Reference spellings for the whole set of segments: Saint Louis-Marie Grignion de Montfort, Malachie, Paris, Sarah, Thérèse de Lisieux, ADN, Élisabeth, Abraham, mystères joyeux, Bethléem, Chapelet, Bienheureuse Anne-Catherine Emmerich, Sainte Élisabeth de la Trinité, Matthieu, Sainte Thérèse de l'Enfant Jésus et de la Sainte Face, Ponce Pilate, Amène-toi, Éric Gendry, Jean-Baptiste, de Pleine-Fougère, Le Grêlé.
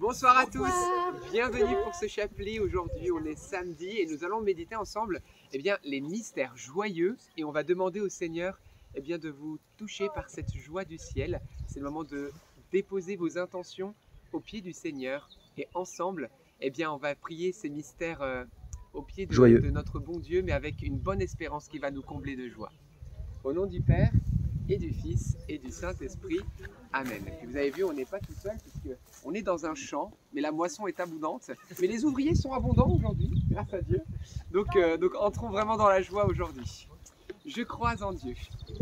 Bonsoir à tous, bienvenue pour ce chapelet. Aujourd'hui on est samedi et nous allons méditer ensemble les mystères joyeux et on va demander au Seigneur de vous toucher par cette joie du ciel. C'est le moment de déposer vos intentions au pied du Seigneur et ensemble on va prier ces mystères au pied de notre bon Dieu, mais avec une bonne espérance qui va nous combler de joie. Au nom du Père et du Fils et du Saint-Esprit. Amen. Et vous avez vu, on n'est pas tout seul, puisqu'on est dans un champ, mais la moisson est abondante. Mais les ouvriers sont abondants aujourd'hui, grâce à Dieu. Donc entrons vraiment dans la joie aujourd'hui. Je crois en Dieu,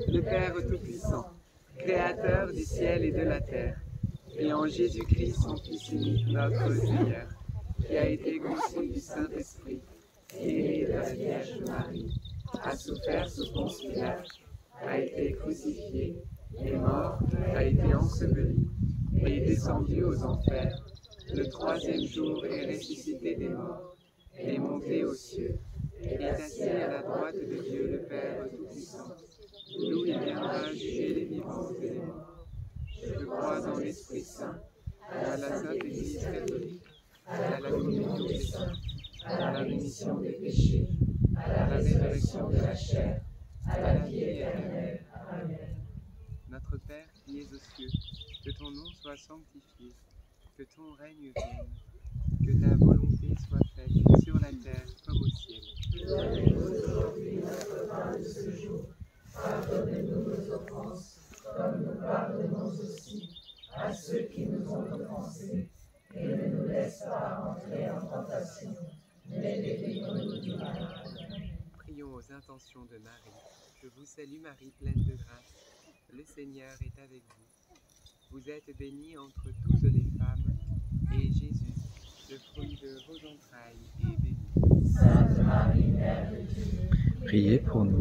le Père Tout-Puissant, Créateur du ciel et de la terre, et en Jésus-Christ, son Fils unique, notre Seigneur, qui a été conçu du Saint-Esprit, et de la Vierge Marie, a souffert sous Ponce Pilate, a été crucifié, est mort, a été enseveli, et est descendu aux enfers. Le troisième jour est ressuscité des morts, est monté aux cieux, et est assis à la droite de Dieu le Père Tout-Puissant, d'où il viendra juger les vivants et les morts. Je crois en l'Esprit Saint, à la Sainte Église catholique, à la communion des saints, à la rémission des péchés, à la résurrection de la chair, à la vie éternelle. Amen. Notre Père qui es aux cieux, que ton nom soit sanctifié, que ton règne vienne, que ta volonté soit faite sur la terre comme au ciel. Donne-nous aujourd'hui notre pain de ce jour. Pardonne-nous nos offenses, comme nous pardonnons aussi à ceux qui nous ont offensés. Et ne nous laisse pas entrer en tentation, mais délivre-nous du mal. Prions aux intentions de Marie. Je vous salue Marie, pleine de grâce. Le Seigneur est avec vous. Vous êtes bénie entre toutes les femmes, et Jésus, le fruit de vos entrailles, est béni. Sainte Marie, Mère de Dieu, priez pour nous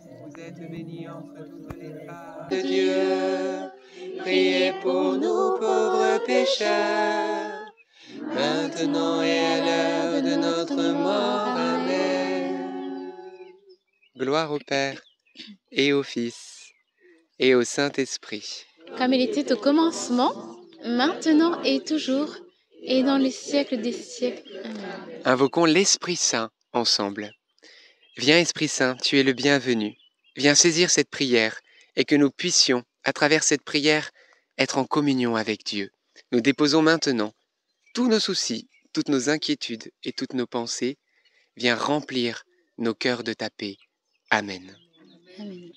Vous êtes bénie entre toutes les femmes de Dieu. Priez pour nous pauvres pécheurs, maintenant et à l'heure de notre mort. Amen. Gloire au Père et au Fils et au Saint-Esprit. Comme il était au commencement, maintenant et toujours, et dans les siècles des siècles. Amen. Invoquons l'Esprit Saint ensemble. Viens Esprit Saint, tu es le bienvenu. Viens saisir cette prière et que nous puissions, à travers cette prière, être en communion avec Dieu. Nous déposons maintenant tous nos soucis, toutes nos inquiétudes et toutes nos pensées. Viens remplir nos cœurs de ta paix. Amen. Amen.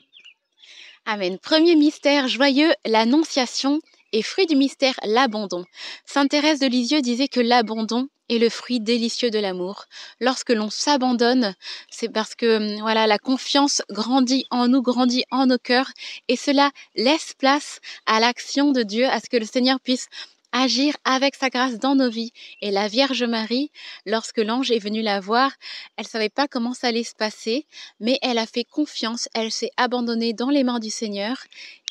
Amen. Premier mystère joyeux, l'Annonciation, et fruit du mystère, l'abandon. Sainte Thérèse de Lisieux disait que l'abandon est le fruit délicieux de l'amour. Lorsque l'on s'abandonne, c'est parce que voilà, la confiance grandit en nous, grandit en nos cœurs, et cela laisse place à l'action de Dieu, à ce que le Seigneur puisse agir avec sa grâce dans nos vies. Et la Vierge Marie, lorsque l'ange est venu la voir, elle ne savait pas comment ça allait se passer, mais elle a fait confiance, elle s'est abandonnée dans les mains du Seigneur,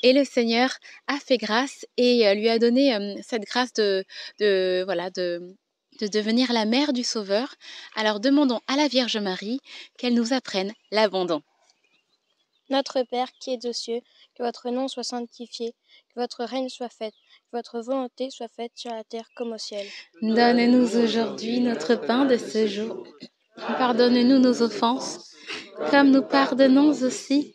et le Seigneur a fait grâce et lui a donné cette grâce de devenir la mère du Sauveur. Alors demandons à la Vierge Marie qu'elle nous apprenne l'abandon. Notre Père qui es aux cieux, que votre nom soit sanctifié, que votre règne soit fait, que votre volonté soit faite sur la terre comme au ciel. Donne-nous aujourd'hui notre pain de ce jour. Pardonne-nous nos offenses, comme nous pardonnons aussi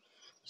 Vous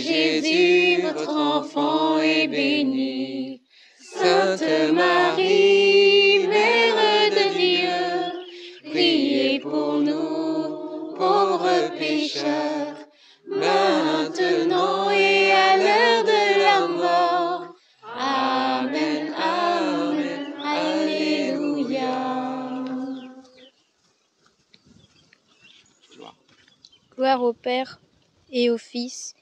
Jésus, votre enfant, est béni. Sainte Marie, Mère de Dieu, priez pour nous, pauvres pécheurs, maintenant et à l'heure de la mort. Amen, Amen, Alléluia. Gloire au Père et au Fils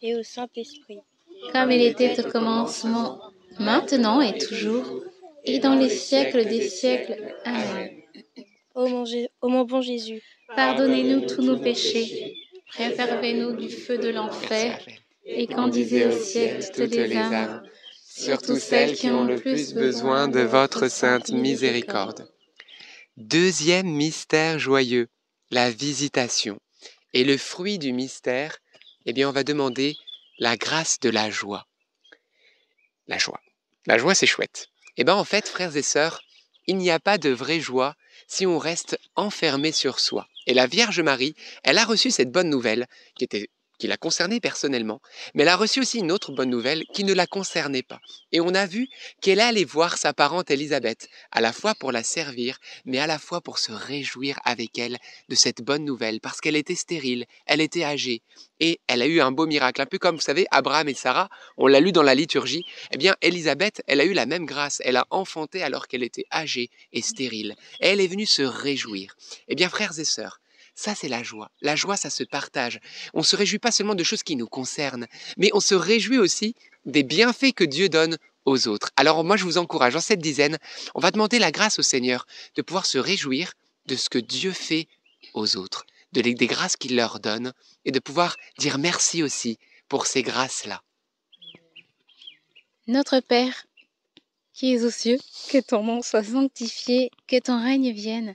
et au Saint-Esprit. Comme il était au commencement, maintenant et toujours, et dans les siècles des siècles. Amen. Ô mon bon Jésus, pardonnez-nous tous nos péchés, préservez-nous du feu de l'enfer et conduisez au ciel toutes les âmes, surtout celles qui ont le plus besoin de votre sainte miséricorde. Deuxième mystère joyeux, la visitation. Et le fruit du mystère, eh bien, on va demander la grâce de la joie. La joie. La joie, c'est chouette. Eh bien, en fait, frères et sœurs, il n'y a pas de vraie joie si on reste enfermé sur soi. Et la Vierge Marie, elle a reçu cette bonne nouvelle qui la concernait personnellement, mais elle a reçu aussi une autre bonne nouvelle qui ne la concernait pas. Et on a vu qu'elle allait voir sa parente Élisabeth, à la fois pour la servir, mais à la fois pour se réjouir avec elle de cette bonne nouvelle, parce qu'elle était stérile, elle était âgée, et elle a eu un beau miracle. Un peu comme, vous savez, Abraham et Sarah, on l'a lu dans la liturgie, eh bien, Élisabeth, elle a eu la même grâce, elle a enfanté alors qu'elle était âgée et stérile, et elle est venue se réjouir. Eh bien, frères et sœurs, ça, c'est la joie. La joie, ça se partage. On ne se réjouit pas seulement de choses qui nous concernent, mais on se réjouit aussi des bienfaits que Dieu donne aux autres. Alors moi, je vous encourage, en cette dizaine, on va demander la grâce au Seigneur de pouvoir se réjouir de ce que Dieu fait aux autres, des grâces qu'il leur donne, et de pouvoir dire merci aussi pour ces grâces-là. Notre Père, qui es aux cieux, que ton nom soit sanctifié, que ton règne vienne.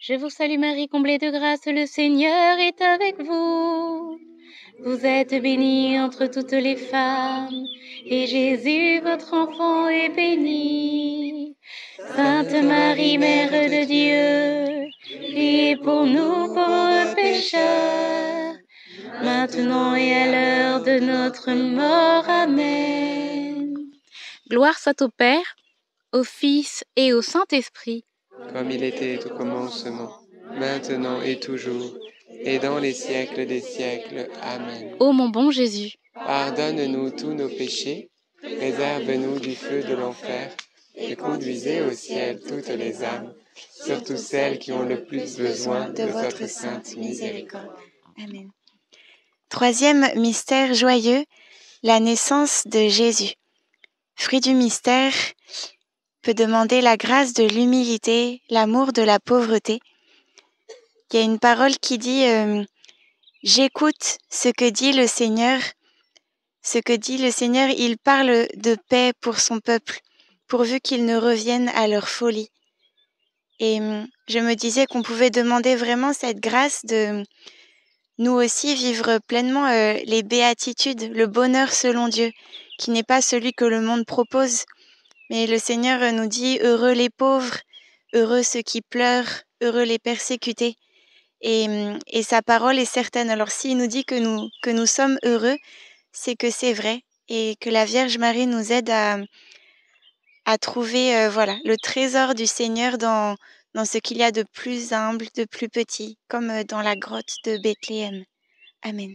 Je vous salue Marie, comblée de grâce, le Seigneur est avec vous. Vous êtes bénie entre toutes les femmes, et Jésus, votre enfant, est béni. Sainte Marie, Mère de Dieu, priez pour nous pauvres pécheurs, maintenant et à l'heure de notre mort. Amen. Gloire soit au Père, au Fils et au Saint-Esprit, comme il était au commencement, maintenant et toujours, et dans les siècles des siècles. Amen. Ô mon bon Jésus, pardonne-nous tous nos péchés, préserve-nous du feu de l'enfer, et conduisez au ciel toutes les âmes, surtout celles qui ont le plus besoin de votre sainte miséricorde. Amen. Troisième mystère joyeux, la naissance de Jésus. Fruit du mystère, peut demander la grâce de l'humilité, l'amour de la pauvreté. Il y a une parole qui dit « J'écoute ce que dit le Seigneur. Ce que dit le Seigneur, il parle de paix pour son peuple, pourvu qu'ils ne reviennent à leur folie. » Et je me disais qu'on pouvait demander vraiment cette grâce de nous aussi vivre pleinement les béatitudes, le bonheur selon Dieu, qui n'est pas celui que le monde propose. Mais le Seigneur nous dit « Heureux les pauvres, heureux ceux qui pleurent, heureux les persécutés ». Et sa parole est certaine. Alors s'il nous dit que nous sommes heureux, c'est que c'est vrai. Et que la Vierge Marie nous aide à trouver voilà, le trésor du Seigneur dans ce qu'il y a de plus humble, de plus petit, comme dans la grotte de Bethléem. Amen.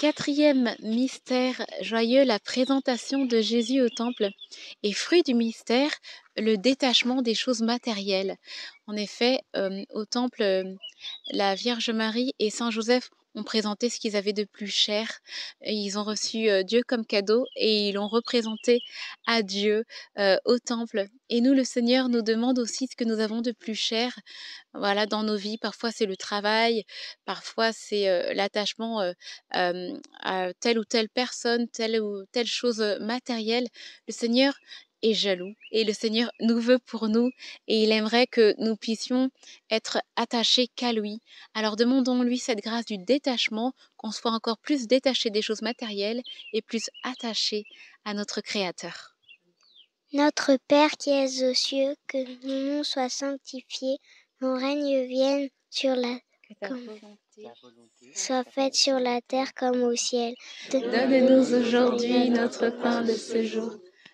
Quatrième mystère joyeux, la présentation de Jésus au temple. Et fruit du mystère, le détachement des choses matérielles. En effet, au temple, la Vierge Marie et Saint Joseph ont présenté ce qu'ils avaient de plus cher. Ils ont reçu Dieu comme cadeau et ils l'ont représenté à Dieu au temple. Et nous, le Seigneur nous demande aussi ce que nous avons de plus cher, voilà, dans nos vies. Parfois, c'est le travail, parfois, c'est l'attachement à telle ou telle personne, telle ou telle chose matérielle. Le Seigneur est jaloux et le Seigneur nous veut pour nous et il aimerait que nous puissions être attachés qu'à lui. Alors demandons-lui cette grâce du détachement, qu'on soit encore plus détachés des choses matérielles et plus attachés à notre Créateur. Notre Père qui es aux cieux, que ton nom soit sanctifié, ton règne vienne sur la terre. Soit faite sur la terre comme au ciel. Donne-nous aujourd'hui notre pain de ce jour.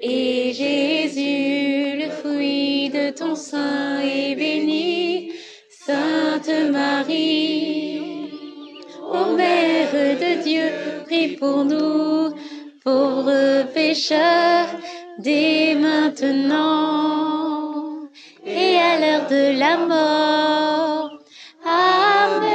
et Jésus, le fruit de ton sein, est béni. Sainte Marie, ô Mère de Dieu, prie pour nous, pauvres pécheurs, dès maintenant et à l'heure de la mort. Amen.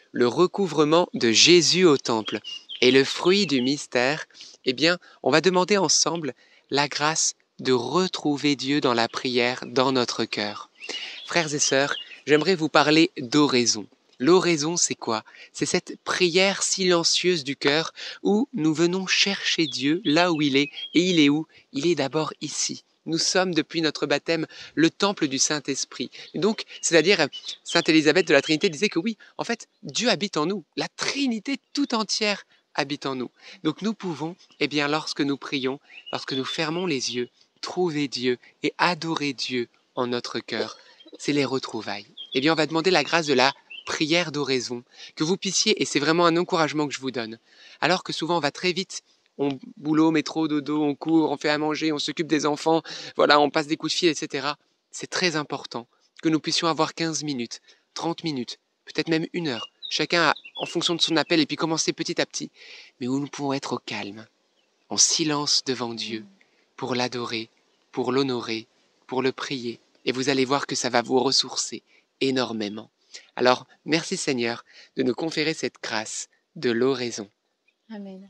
le recouvrement de Jésus au temple. Et le fruit du mystère, eh bien, on va demander ensemble la grâce de retrouver Dieu dans la prière, dans notre cœur. Frères et sœurs, j'aimerais vous parler d'oraison. L'oraison, c'est quoi? C'est cette prière silencieuse du cœur où nous venons chercher Dieu là où il est. Et il est où? Il est d'abord ici. Nous sommes, depuis notre baptême, le temple du Saint-Esprit. Donc, c'est-à-dire, Sainte Élisabeth de la Trinité disait que oui, en fait, Dieu habite en nous. La Trinité tout entière habite en nous. Donc nous pouvons, eh bien, lorsque nous prions, lorsque nous fermons les yeux, trouver Dieu et adorer Dieu en notre cœur. C'est les retrouvailles. Eh bien, on va demander la grâce de la prière d'oraison, que vous puissiez, et c'est vraiment un encouragement que je vous donne, alors que souvent on va très vite, on boulot, métro, dodo, on court, on fait à manger, on s'occupe des enfants, voilà, on passe des coups de fil, etc. C'est très important que nous puissions avoir 15 minutes, 30 minutes, peut-être même une heure, chacun a, en fonction de son appel, et puis commencer petit à petit, mais où nous pouvons être au calme, en silence devant Dieu, pour l'adorer, pour l'honorer, pour le prier. Et vous allez voir que ça va vous ressourcer énormément. Alors, merci Seigneur de nous conférer cette grâce de l'oraison. Amen.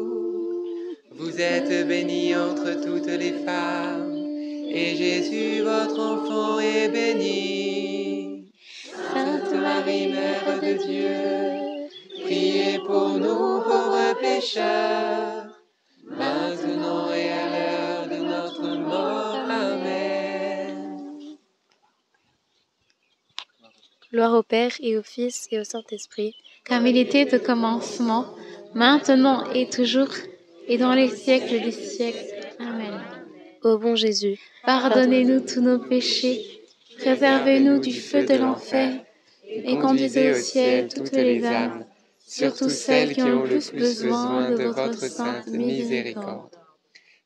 Vous êtes bénie entre toutes les femmes, et Jésus, votre enfant, est béni. Sainte Marie, Mère de Dieu, priez pour nous pauvres pécheurs, maintenant et à l'heure de notre mort. Amen. Gloire au Père et au Fils et au Saint-Esprit, comme il était au commencement, maintenant et toujours, et dans les siècles des siècles. Amen. Ô bon Jésus, pardonnez-nous tous nos péchés, préservez-nous du feu de l'enfer, et conduisez au ciel toutes les âmes, surtout celles qui ont le plus besoin de votre sainte miséricorde.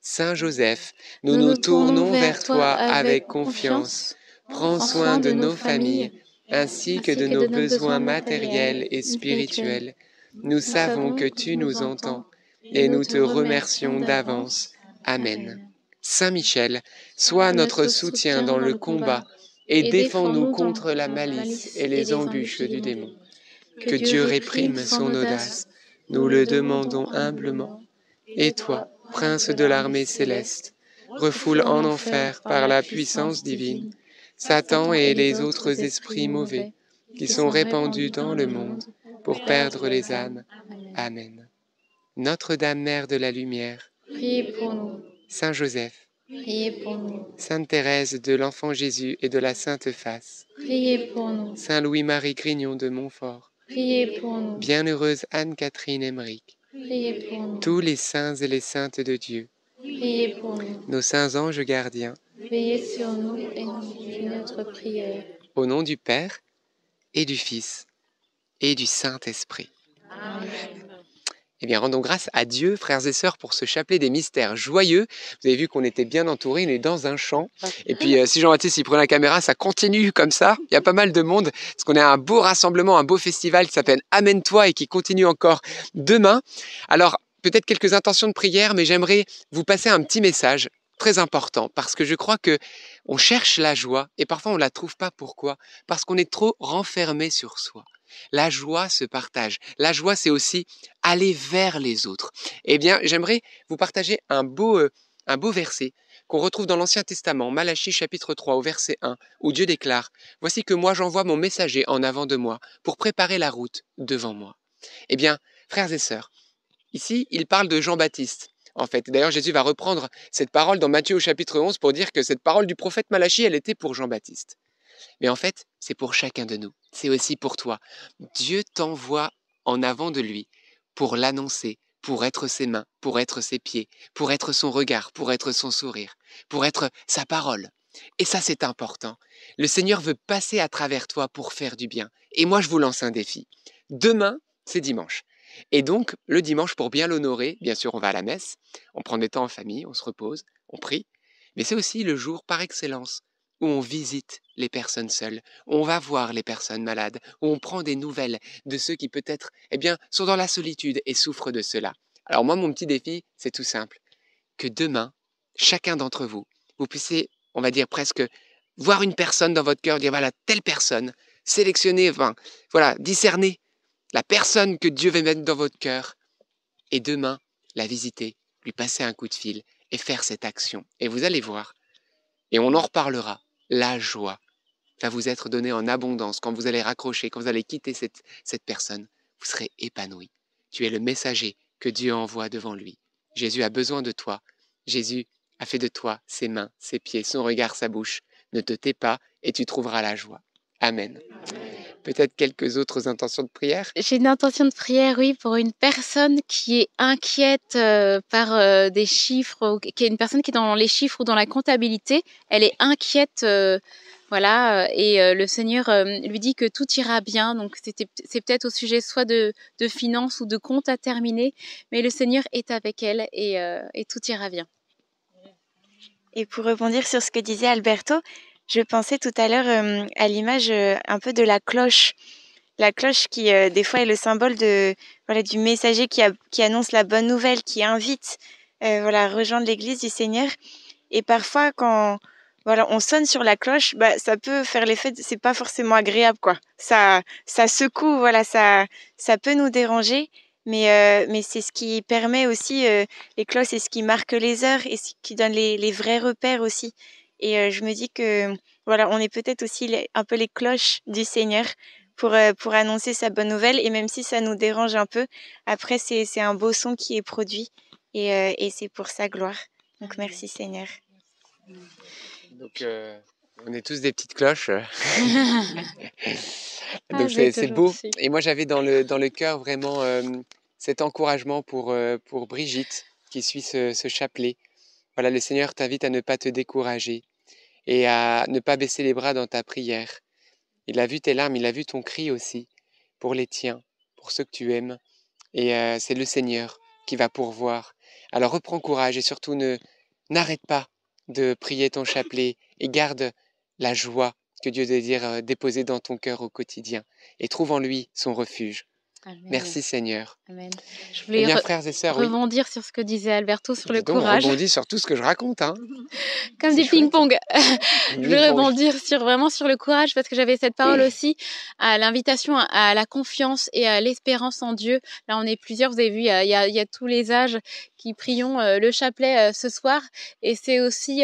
Saint Joseph, nous tournons vers toi avec confiance. Prends soin de nos familles, ainsi que de nos besoins matériels et spirituels. Nous savons que tu nous entends, et nous te remercions d'avance. Amen. Saint Michel, sois notre soutien dans le combat, et défends-nous contre la malice et les embûches du démon. Que Dieu réprime son audace, nous le demandons humblement. Et toi, prince de l'armée céleste, refoule en enfer par la puissance divine Satan et les autres esprits mauvais qui sont répandus dans le monde pour perdre les âmes. Amen. Notre-Dame, Mère de la Lumière, priez pour nous. Saint Joseph, priez pour nous. Sainte Thérèse de l'Enfant Jésus et de la Sainte Face, priez pour nous. Saint Louis-Marie Grignion de Montfort, priez pour nous. Bienheureuse Anne-Catherine Emmerich, priez pour nous. Tous les saints et les saintes de Dieu, priez pour nous. Nos saints anges gardiens, veillez sur nous et nous notre prière. Au nom du Père et du Fils et du Saint-Esprit. Amen. Eh bien, rendons grâce à Dieu, frères et sœurs, pour ce chapelet des mystères joyeux. Vous avez vu qu'on était bien entourés, on est dans un champ. Et puis, si Jean-Baptiste, il prend la caméra, ça continue comme ça. Il y a pas mal de monde, parce qu'on a un beau rassemblement, un beau festival qui s'appelle Amène-toi et qui continue encore demain. Alors, peut-être quelques intentions de prière, mais j'aimerais vous passer un petit message très important, parce que je crois que on cherche la joie et parfois on ne la trouve pas. Pourquoi? Parce qu'on est trop renfermé sur soi. La joie se partage. La joie, c'est aussi aller vers les autres. Eh bien, j'aimerais vous partager un beau verset qu'on retrouve dans l'Ancien Testament, Malachie chapitre 3 au verset 1, où Dieu déclare « Voici que moi j'envoie mon messager en avant de moi pour préparer la route devant moi. » Eh bien, frères et sœurs, ici, il parle de Jean-Baptiste. En fait, d'ailleurs, Jésus va reprendre cette parole dans Matthieu au chapitre 11 pour dire que cette parole du prophète Malachie, elle était pour Jean-Baptiste. Mais en fait, c'est pour chacun de nous. C'est aussi pour toi. Dieu t'envoie en avant de lui pour l'annoncer, pour être ses mains, pour être ses pieds, pour être son regard, pour être son sourire, pour être sa parole. Et ça, c'est important. Le Seigneur veut passer à travers toi pour faire du bien. Et moi, je vous lance un défi. Demain, c'est dimanche. Et donc, le dimanche, pour bien l'honorer, bien sûr, on va à la messe, on prend des temps en famille, on se repose, on prie. Mais c'est aussi le jour par excellence où on visite les personnes seules, où on va voir les personnes malades, où on prend des nouvelles de ceux qui peut-être sont dans la solitude et souffrent de cela. Alors moi, mon petit défi, c'est tout simple. Que demain, chacun d'entre vous, vous puissiez, on va dire presque, voir une personne dans votre cœur, dire voilà, telle personne, sélectionner, voilà, discerner la personne que Dieu veut mettre dans votre cœur, et demain, la visiter, lui passer un coup de fil et faire cette action. Et vous allez voir, et on en reparlera, la joie va vous être donnée en abondance. Quand vous allez raccrocher, quand vous allez quitter cette personne, vous serez épanoui. Tu es le messager que Dieu envoie devant lui. Jésus a besoin de toi. Jésus a fait de toi ses mains, ses pieds, son regard, sa bouche. Ne te tais pas et tu trouveras la joie. Amen. Peut-être quelques autres intentions de prière? J'ai une intention de prière, oui, pour une personne qui est inquiète par des chiffres, qui est une personne qui est dans les chiffres ou dans la comptabilité. Elle est inquiète, voilà, et le Seigneur lui dit que tout ira bien. Donc c'est peut-être au sujet soit de finances ou de comptes à terminer, mais le Seigneur est avec elle et tout ira bien. Et pour rebondir sur ce que disait Alberto, je pensais tout à l'heure à l'image un peu de la cloche qui des fois est le symbole de du messager qui annonce la bonne nouvelle, qui invite à rejoindre l'Église du Seigneur. Et parfois quand on sonne sur la cloche, ça peut faire l'effet, c'est pas forcément agréable quoi. Ça secoue, ça peut nous déranger. Mais c'est ce qui permet aussi les cloches, c'est ce qui marque les heures et ce qui donne les vrais repères aussi. Et je me dis que, on est peut-être aussi un peu les cloches du Seigneur pour annoncer sa bonne nouvelle. Et même si ça nous dérange un peu, après, c'est un beau son qui est produit et c'est pour sa gloire. Donc, merci Seigneur. Donc, on est tous des petites cloches. Donc, c'est beau. Et moi, j'avais dans le cœur vraiment cet encouragement pour Brigitte qui suit ce chapelet. Voilà, le Seigneur t'invite à ne pas te décourager et à ne pas baisser les bras dans ta prière. Il a vu tes larmes, il a vu ton cri aussi, pour les tiens, pour ceux que tu aimes. Et c'est le Seigneur qui va pourvoir. Alors reprends courage et surtout n'arrête pas de prier ton chapelet et garde la joie que Dieu désire déposer dans ton cœur au quotidien. Et trouve en lui son refuge. Amen. Merci Seigneur. Amen. Je voulais frères et sœurs, rebondir sur ce que disait Alberto sur le courage. On rebondit sur tout ce que je raconte. Hein. Comme du ping-pong. Je voulais rebondir sur le courage parce que j'avais cette parole aussi à l'invitation à la confiance et à l'espérance en Dieu. Là, on est plusieurs, vous avez vu, il y a tous les âges qui prions le chapelet ce soir. Et c'est aussi,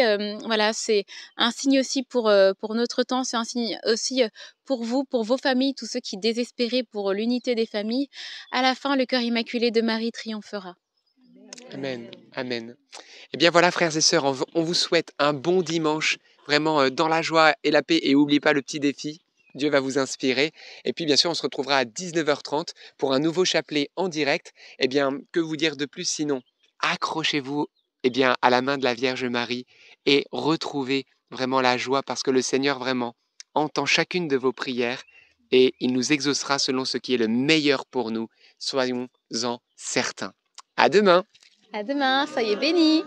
c'est un signe aussi pour notre temps, c'est un signe aussi pour vous, pour vos familles, tous ceux qui désespéraient pour l'unité des familles. À la fin, le cœur immaculé de Marie triomphera. Amen. Amen. Eh bien voilà, frères et sœurs, on vous souhaite un bon dimanche, vraiment dans la joie et la paix. Et n'oubliez pas le petit défi, Dieu va vous inspirer. Et puis bien sûr, on se retrouvera à 19h30 pour un nouveau chapelet en direct. Eh bien, que vous dire de plus sinon? Accrochez-vous à la main de la Vierge Marie et retrouvez vraiment la joie parce que le Seigneur vraiment entend chacune de vos prières et il nous exaucera selon ce qui est le meilleur pour nous. Soyons-en certains. À demain. À demain, soyez bénis.